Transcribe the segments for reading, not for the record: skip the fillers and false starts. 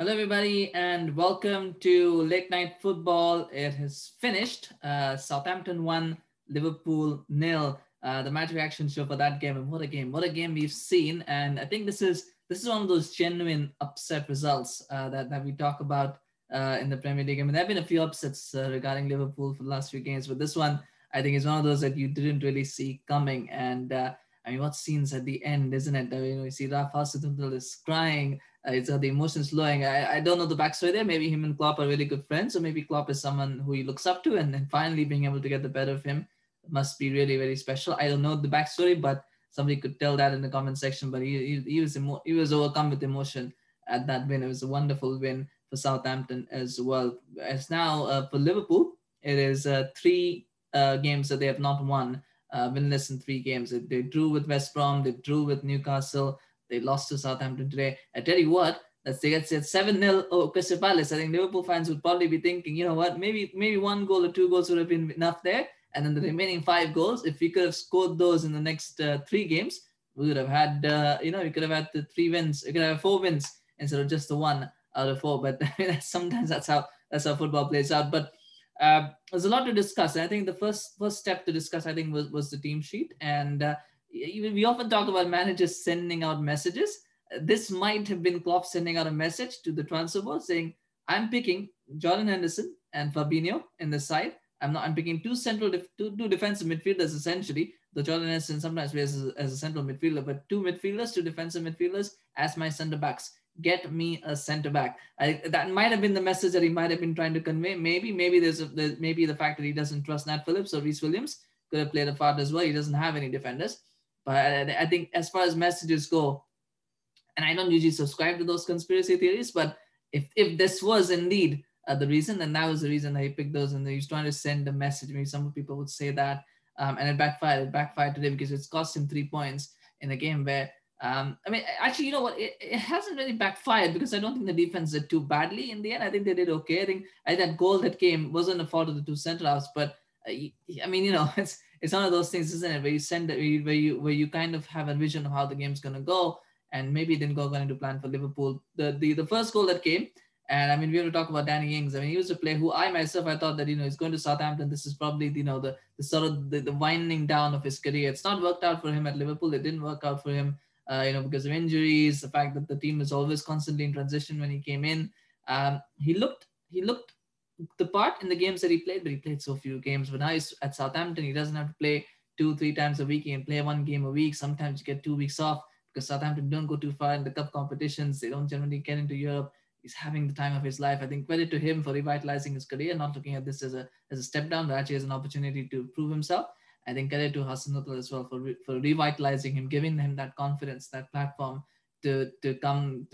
Hello everybody and welcome to Late Night Football. It has finished. Southampton 1, Liverpool 0. The match reaction show for that game. And what a game we've seen. And I think this is one of those genuine upset results that we talk about in the Premier League. I mean, there have been a few upsets regarding Liverpool for the last few games, but this one I think is one of those that you didn't really see coming. And I mean, what scenes at the end, isn't it? You see Ralph Hasenhüttl is crying. It's the emotions flowing. I don't know the backstory there. Maybe him and Klopp are really good friends, or maybe Klopp is someone who he looks up to, and then finally being able to get the better of him must be really, really special. I don't know the backstory, but somebody could tell that in the comment section. But he was overcome with emotion at that win. It was a wonderful win for Southampton as well. As now for Liverpool, it is three games that they have not won, winless in three games. They drew with West Brom, they drew with Newcastle, they lost to Southampton today. I tell you what, let's say 7-0 Crystal Palace. I think Liverpool fans would probably be thinking, you know what, maybe one goal or two goals would have been enough there. And then the remaining five goals, if we could have scored those in the next three games, we would have had, we could have had the three wins. We could have had four wins instead of just the one out of four. But sometimes that's how football plays out. But there's a lot to discuss. And I think the first step to discuss, I think, was the team sheet. And we often talk about managers sending out messages. This might have been Klopp sending out a message to the transfer board saying, I'm picking Jordan Henderson and Fabinho in the side. I'm picking two defensive midfielders, essentially. The Jordan Henderson sometimes plays as a central midfielder, but two midfielders, two defensive midfielders as my centre-backs. Get me a centre-back. That might have been the message that he might have been trying to convey. Maybe the fact that he doesn't trust Nat Phillips or Reese Williams could have played a part as well. He doesn't have any defenders. But I think as far as messages go, and I don't usually subscribe to those conspiracy theories, but if this was indeed the reason, then that was the reason that he picked those, and he was trying to send a message. Maybe some people would say that, and it backfired. It backfired today because it's cost him 3 points in a game where, actually, you know what? It hasn't really backfired because I don't think the defense did too badly in the end. I think they did okay. I think that goal that came wasn't a fault of the two centre-halves, but it's one of those things, isn't it? Where you send that, where you kind of have a vision of how the game's going to go, and maybe it didn't go according to plan for Liverpool. The first goal that came, and I mean, we have to talk about Danny Ings. I mean, he was a player who I thought that, he's going to Southampton. This is probably, the winding down of his career. It's not worked out for him at Liverpool. It didn't work out for him, because of injuries, the fact that the team was always constantly in transition when he came in. He looked the part in the games that he played, but he played so few games. But now he's at Southampton. He doesn't have to play 2-3 times a week. He can play one game a week. Sometimes you get 2 weeks off because Southampton don't go too far in the cup competitions. They don't generally get into Europe. He's having the time of his life. I think credit to him for revitalizing his career, not looking at this as a step down, but actually as an opportunity to prove himself. I think credit to Hasanov as well for revitalizing him, giving him that confidence, that platform to come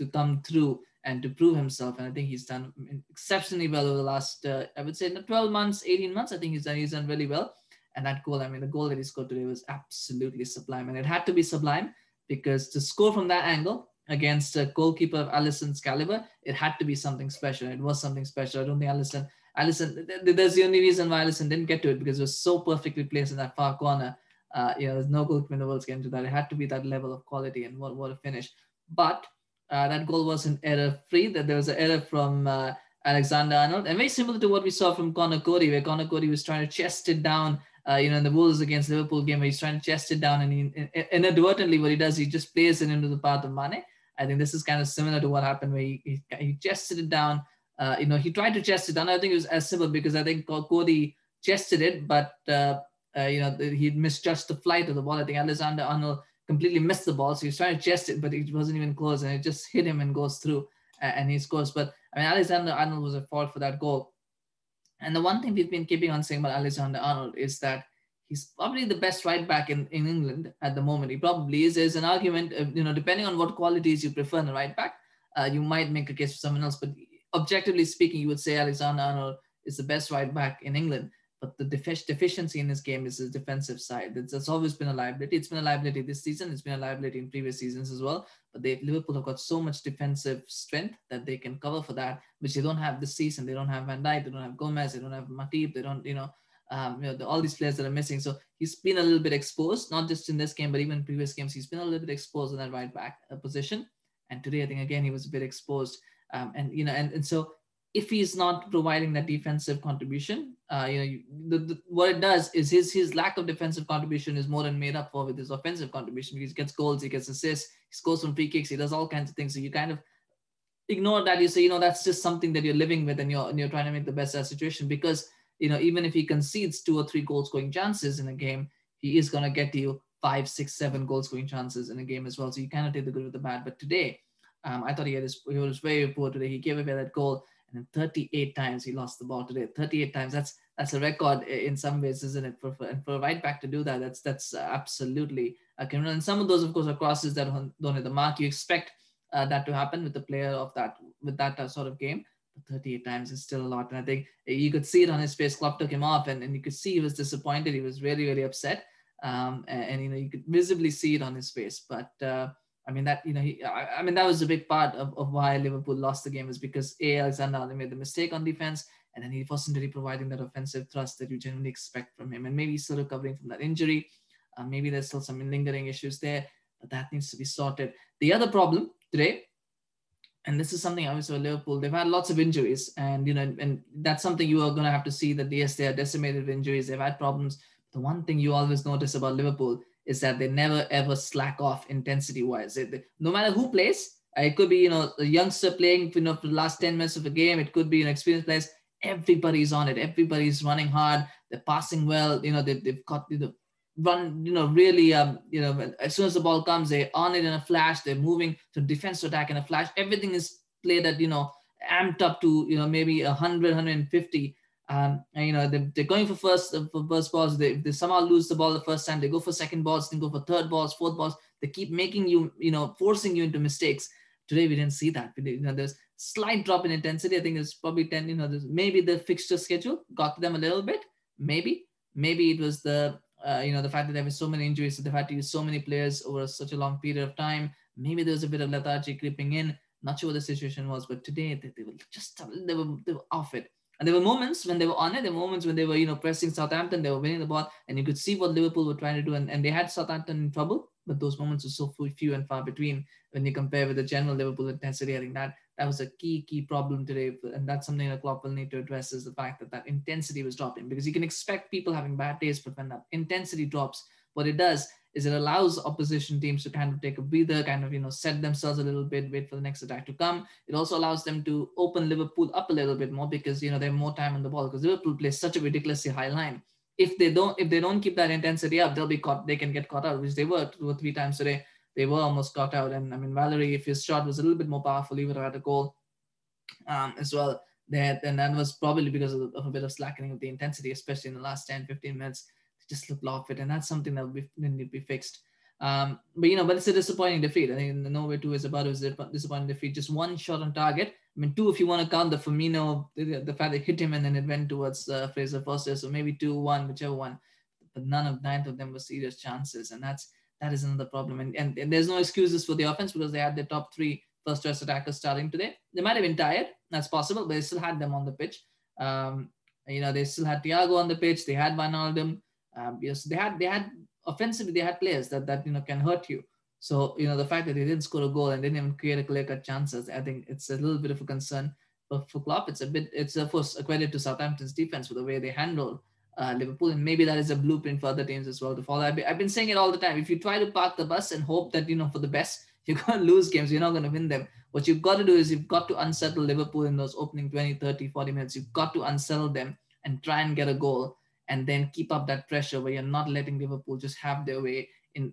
through and to prove himself. And I think he's done exceptionally well over the last, 12 months, 18 months. I think he's done really well. And that goal, the goal that he scored today was absolutely sublime. And it had to be sublime because to score from that angle, against a goalkeeper of Alisson's caliber, it had to be something special. It was something special. I don't think Alisson. There's the only reason why Alisson didn't get to it, because it was so perfectly placed in that far corner. There's no goalkeeper in the world's getting to that. It had to be that level of quality, and what a finish! But that goal wasn't error-free. That there was an error from Alexander-Arnold, and very similar to what we saw from Conor Coady, where Conor Coady was trying to chest it down. In the Wolves against Liverpool game, where he's trying to chest it down, and he inadvertently what he does, he just plays it into the path of Mane. I think this is kind of similar to what happened where he chested it down. He tried to chest it down. I think it was as simple because I think Coady chested it, but he misjudged the flight of the ball. I think Alexander-Arnold completely missed the ball, so he's trying to chest it, but it wasn't even close, and it just hit him and goes through, and he scores. But Alexander-Arnold was at fault for that goal. And the one thing we've been keeping on saying about Alexander-Arnold is that he's probably the best right back in England at the moment. He probably is. There's an argument, depending on what qualities you prefer in a right back. You might make a case for someone else, but objectively speaking, you would say Alexander-Arnold is the best right back in England. But the deficiency in his game is his defensive side. That's always been a liability. It's been a liability this season. It's been a liability in previous seasons as well. But Liverpool have got so much defensive strength that they can cover for that, which they don't have this season. They don't have Van Dijk. They don't have Gomez. They don't have Matip. They don't, all these players that are missing. So he's been a little bit exposed, not just in this game, but even in previous games. He's been a little bit exposed in that right back position. And today, I think, again, he was a bit exposed. So if he's not providing that defensive contribution, what it does is his lack of defensive contribution is more than made up for with his offensive contribution. He gets goals, he gets assists, he scores from free kicks, he does all kinds of things. So you kind of ignore that. You say, that's just something that you're living with, and you're trying to make the best of that situation because, even if he concedes 2 or 3 goal-scoring chances in a game, he is going to get you 5, 6, 7 goal-scoring chances in a game as well. So you kind of take the good with the bad. But today, I thought he was very poor today. He gave away that goal. And 38 times he lost the ball today. 38 times. That's a record in some ways, isn't it? For a right back to do that, that's absolutely a criminal. And some of those, of course, are crosses that don't hit the mark. You expect that to happen with the player with that sort of game. But 38 times is still a lot. And I think you could see it on his face. Klopp took him off, and you could see he was disappointed. He was really, really upset. You could visibly see it on his face. But that was a big part of why Liverpool lost the game, is because Alexander-Arnold made the mistake on defense, and then he wasn't really providing that offensive thrust that you generally expect from him. And maybe he's still recovering from that injury. Maybe there's still some lingering issues there, but that needs to be sorted. The other problem today, and this is something obviously with Liverpool, they've had lots of injuries, and and that's something you are going to have to see that yes, they are decimated with injuries. They've had problems. The one thing you always notice about Liverpool is that they never ever slack off intensity-wise. No matter who plays, it could be a youngster playing for the last 10 minutes of a game. It could be an experienced player. Everybody's on it. Everybody's running hard. They're passing well. They've got run. Really. As soon as the ball comes, they're on it in a flash. They're moving to defense to attack in a flash. Everything is played at amped up to maybe 100, 150. They're going for first balls. They somehow lose the ball the first time. They go for second balls. They go for third balls, fourth balls. They keep making you, forcing you into mistakes. Today we didn't see that. There's slight drop in intensity. I think it's probably 10. Maybe the fixture schedule got to them a little bit. Maybe it was the fact that there were so many injuries, so they've had to use so many players over such a long period of time. Maybe there was a bit of lethargy creeping in. Not sure what the situation was, but today they were off it. And there were moments when they were on it. There were moments when they were, pressing Southampton. They were winning the ball, and you could see what Liverpool were trying to do. And they had Southampton in trouble, but those moments were so few and far between when you compare with the general Liverpool intensity. I think that was a key problem today, and that's something that Klopp will need to address, is the fact that intensity was dropping, because you can expect people having bad days, but when that intensity drops, what it does is it allows opposition teams to kind of take a breather, kind of, set themselves a little bit, wait for the next attack to come. It also allows them to open Liverpool up a little bit more because, they have more time on the ball, because Liverpool plays such a ridiculously high line. If they don't keep that intensity up, they'll be caught. They can get caught out, which they were 2 or 3 times today. They were almost caught out. And Valerie, if his shot was a little bit more powerful, he would have had a goal as well. And that was probably because of a bit of slackening of the intensity, especially in the last 10, 15 minutes. Just looked off it, and that's something that need to be fixed. But it's a disappointing defeat. I think no way two is about it. It was a disappointing defeat. Just one shot on target. Two if you want to count the Firmino, the fact that hit him and then it went towards Fraser Forster. So maybe 2, 1, whichever one. But nine of them were serious chances, and that is another problem. And there's no excuses for the offense, because they had their top 3 first-choice attackers starting today. They might have been tired. That's possible, but they still had them on the pitch. They still had Thiago on the pitch. They had Wijnaldum. They had offensively, they had players that can hurt you. So, the fact that they didn't score a goal and didn't even create a clear-cut chances, I think it's a little bit of a concern. But for Klopp, it's of course a credit to Southampton's defense for the way they handled Liverpool. And maybe that is a blueprint for other teams as well to follow. I've been saying it all the time. If you try to park the bus and hope that, for the best, you're going to lose games, you're not going to win them. What you've got to do is you've got to unsettle Liverpool in those opening 20, 30, 40 minutes. You've got to unsettle them and try and get a goal, and then keep up that pressure where you're not letting Liverpool just have their way in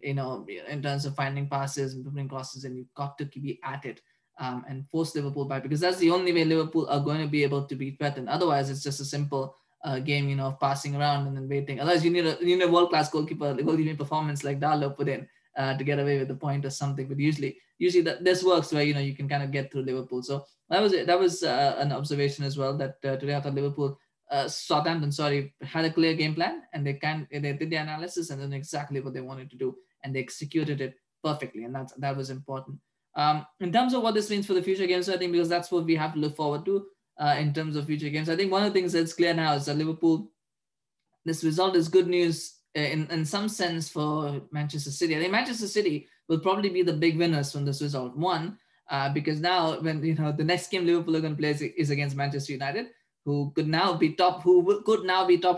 terms of finding passes and putting crosses, and you've got to be at it and force Liverpool back, because that's the only way Liverpool are going to be able to be threatened. Otherwise, it's just a simple game, of passing around and then waiting. Otherwise, you need a world-class goalkeeper, goalkeeping performance like Darlow put in to get away with the point or something. But usually usually this works where, you know, you can kind of get through Liverpool. So that was it. That was an observation as well, that today I thought Southampton had a clear game plan, and they did the analysis and then exactly what they wanted to do, and they executed it perfectly, and that was important. In terms of what this means for the future games, I think because that's what we have to look forward to in terms of future games. I think one of the things that's clear now is that Liverpool, this result is good news in some sense for Manchester City. I think Manchester City will probably be the big winners from this result. One, because now when the next game Liverpool are going to play is against Manchester United, who could now be top, of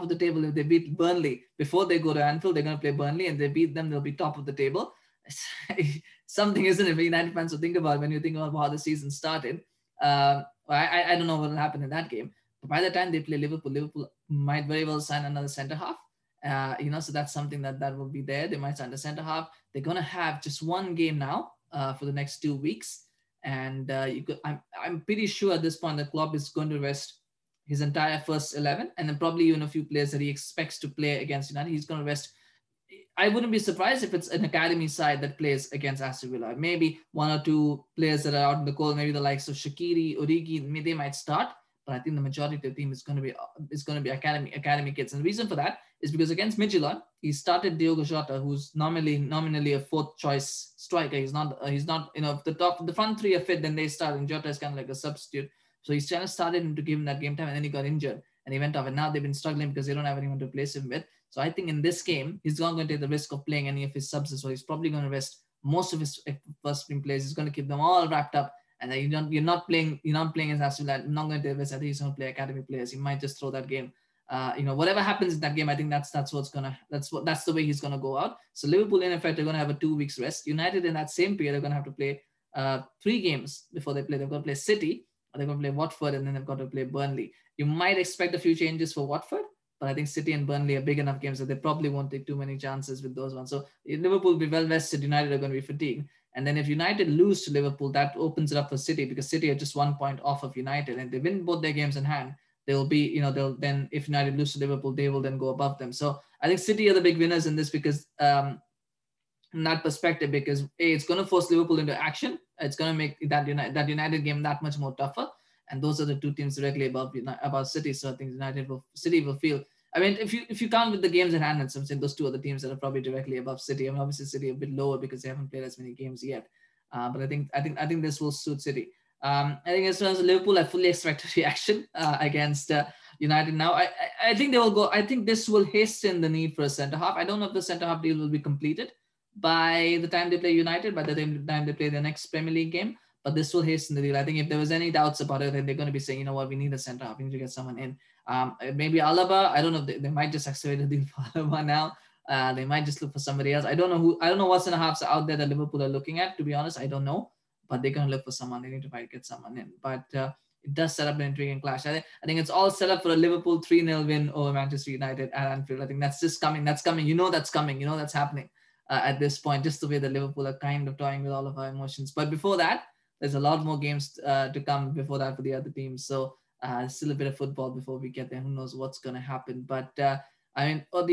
the table if they beat Burnley. Before they go to Anfield, they're going to play Burnley, and they beat them, they'll be top of the table. Something, isn't it, for United fans to think about when you think about how the season started. I don't know what will happen in that game. But by the time they play Liverpool, Liverpool might very well sign another centre-half. So that's something that will be there. They might sign the centre-half. They're going to have just one game now for the next 2 weeks. And I'm pretty sure at this point that Klopp is going to rest his entire first 11, and then probably even a few players that he expects to play against United. He's going to rest. I wouldn't be surprised if it's an academy side that plays against Aston Villa. Maybe one or two players that are out in the cold, maybe the likes of Shakiri, Origi, they might start, but I think the majority of the team is going to be academy kids. And the reason for that is because against Midtjylland, he started Diogo Jota, who's nominally a fourth choice striker. He's not, if the front three are fit, then they start, and Jota is kind of like a substitute. So he's kind of started him to give him that game time, and then he got injured and he went off, and now they've been struggling because they don't have anyone to replace him with. So I think in this game, he's not going to take the risk of playing any of his subs as well. He's probably going to rest most of his first team players. He's going to keep them all wrapped up, and then you're not playing as Aston Villa. I'm not going to take the risk. I think he's going to play academy players. He might just throw that game. Whatever happens in that game, I think that's the way he's going to go out. So Liverpool, in effect, are going to have a 2 weeks rest. United, in that same period, are going to have to play three games before they play. They've got to play City, they're going to play Watford, and then they've got to play Burnley. You might expect a few changes for Watford, but I think City and Burnley are big enough games that they probably won't take too many chances with those ones. So Liverpool will be well rested, United are going to be fatigued. And then if United lose to Liverpool, that opens it up for City, because City are just 1 point off of United, and they win both their games in hand. If United lose to Liverpool, they will then go above them. So I think City are the big winners in this because in that perspective, because A, it's going to force Liverpool into action. It's going to make that United game that much more tougher. And those are the two teams directly above City. So I think City will feel. I mean, if you count with the games in hand, I'm saying those two are the teams that are probably directly above City. I mean, obviously City a bit lower because they haven't played as many games yet. But I think this will suit City. I think as far as Liverpool, I fully expect a reaction against United now. I think they will go. I think this will hasten the need for a centre half. I don't know if the centre half deal will be completed by the time they play United, by the time they play their next Premier League game. But this will hasten the deal. I think if there was any doubts about it, then they're going to be saying, you know what, we need a centre-half. We need to get someone in. Maybe Alaba. I don't know. They might just accelerate the deal for Alaba now. They might just look for somebody else. I don't know what centre-halves out there that Liverpool are looking at, to be honest. I don't know. But they're going to look for someone. They need to get someone in. But it does set up an intriguing clash. I think it's all set up for a Liverpool 3-0 win over Manchester United at Anfield. I think that's just coming. That's coming. You know that's coming. You know that's happening at this point, just the way that Liverpool are kind of toying with all of our emotions. But before that, there's a lot more games to come before that for the other teams. So still a bit of football before we get there. Who knows what's going to happen? But the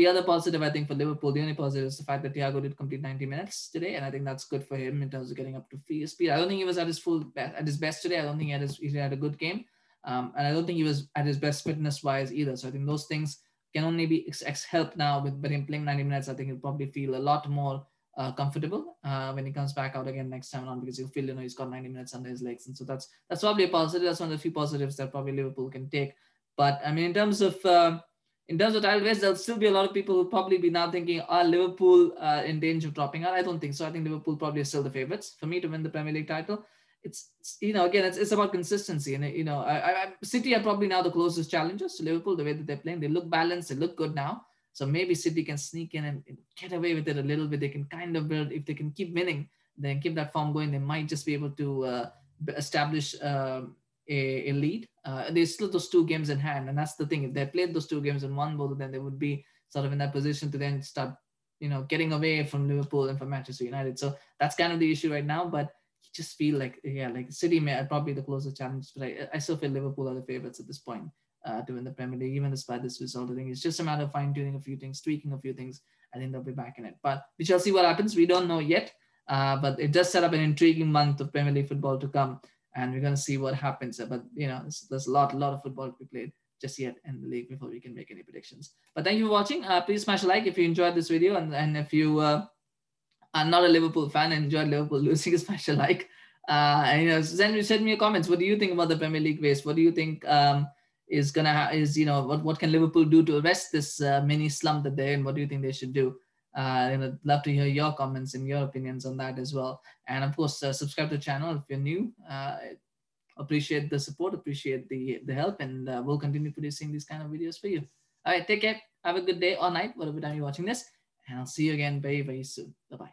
other positive, I think, for Liverpool, the only positive is the fact that Thiago did complete 90 minutes today. And I think that's good for him in terms of getting up to speed. I don't think he was at his best today. I don't think he had a good game. And I don't think he was at his best fitness-wise either. So I think those things can only be helped now with him playing 90 minutes. I think he'll probably feel a lot more comfortable when he comes back out again next time around, because he'll feel he's got 90 minutes under his legs, and so that's probably a positive. That's one of the few positives that probably Liverpool can take. But I mean, in terms of title race, there'll still be a lot of people who'll probably be now thinking, are Liverpool in danger of dropping out? I don't think so. I think Liverpool probably are still the favourites for me to win the Premier League title. It's about consistency, and City are probably now the closest challengers to Liverpool. The way that they're playing, they look balanced, they look good now. So maybe City can sneak in and get away with it a little bit. They can kind of build, if they can keep winning, then keep that form going, they might just be able to establish a lead. There's still those two games in hand. And that's the thing. If they played those two games and won both, then they would be sort of in that position to then start, getting away from Liverpool and from Manchester United. So that's kind of the issue right now. But you just feel like City may probably the closest challenge. But I still feel Liverpool are the favourites at this point to win the Premier League, even despite this result. I think it's just a matter of fine-tuning a few things, tweaking a few things. I think they'll be back in it. But we shall see what happens. We don't know yet. But it does set up an intriguing month of Premier League football to come, and we're going to see what happens. But, you know, there's a lot of football to be played just yet in the league before we can make any predictions. But thank you for watching. Please smash a like if you enjoyed this video, and if you are not a Liverpool fan and enjoyed Liverpool losing, smash a like. And, you know, send me your comments. What do you think about the Premier League race? What do you think what can Liverpool do to arrest this mini slump that they're in? What do you think they should do? And I'd love to hear your comments and your opinions on that as well. And of course, subscribe to the channel if you're new. Appreciate the support, appreciate the help, and we'll continue producing these kind of videos for you. All right, take care. Have a good day or night, whatever time you're watching this. And I'll see you again very, very soon. Bye-bye.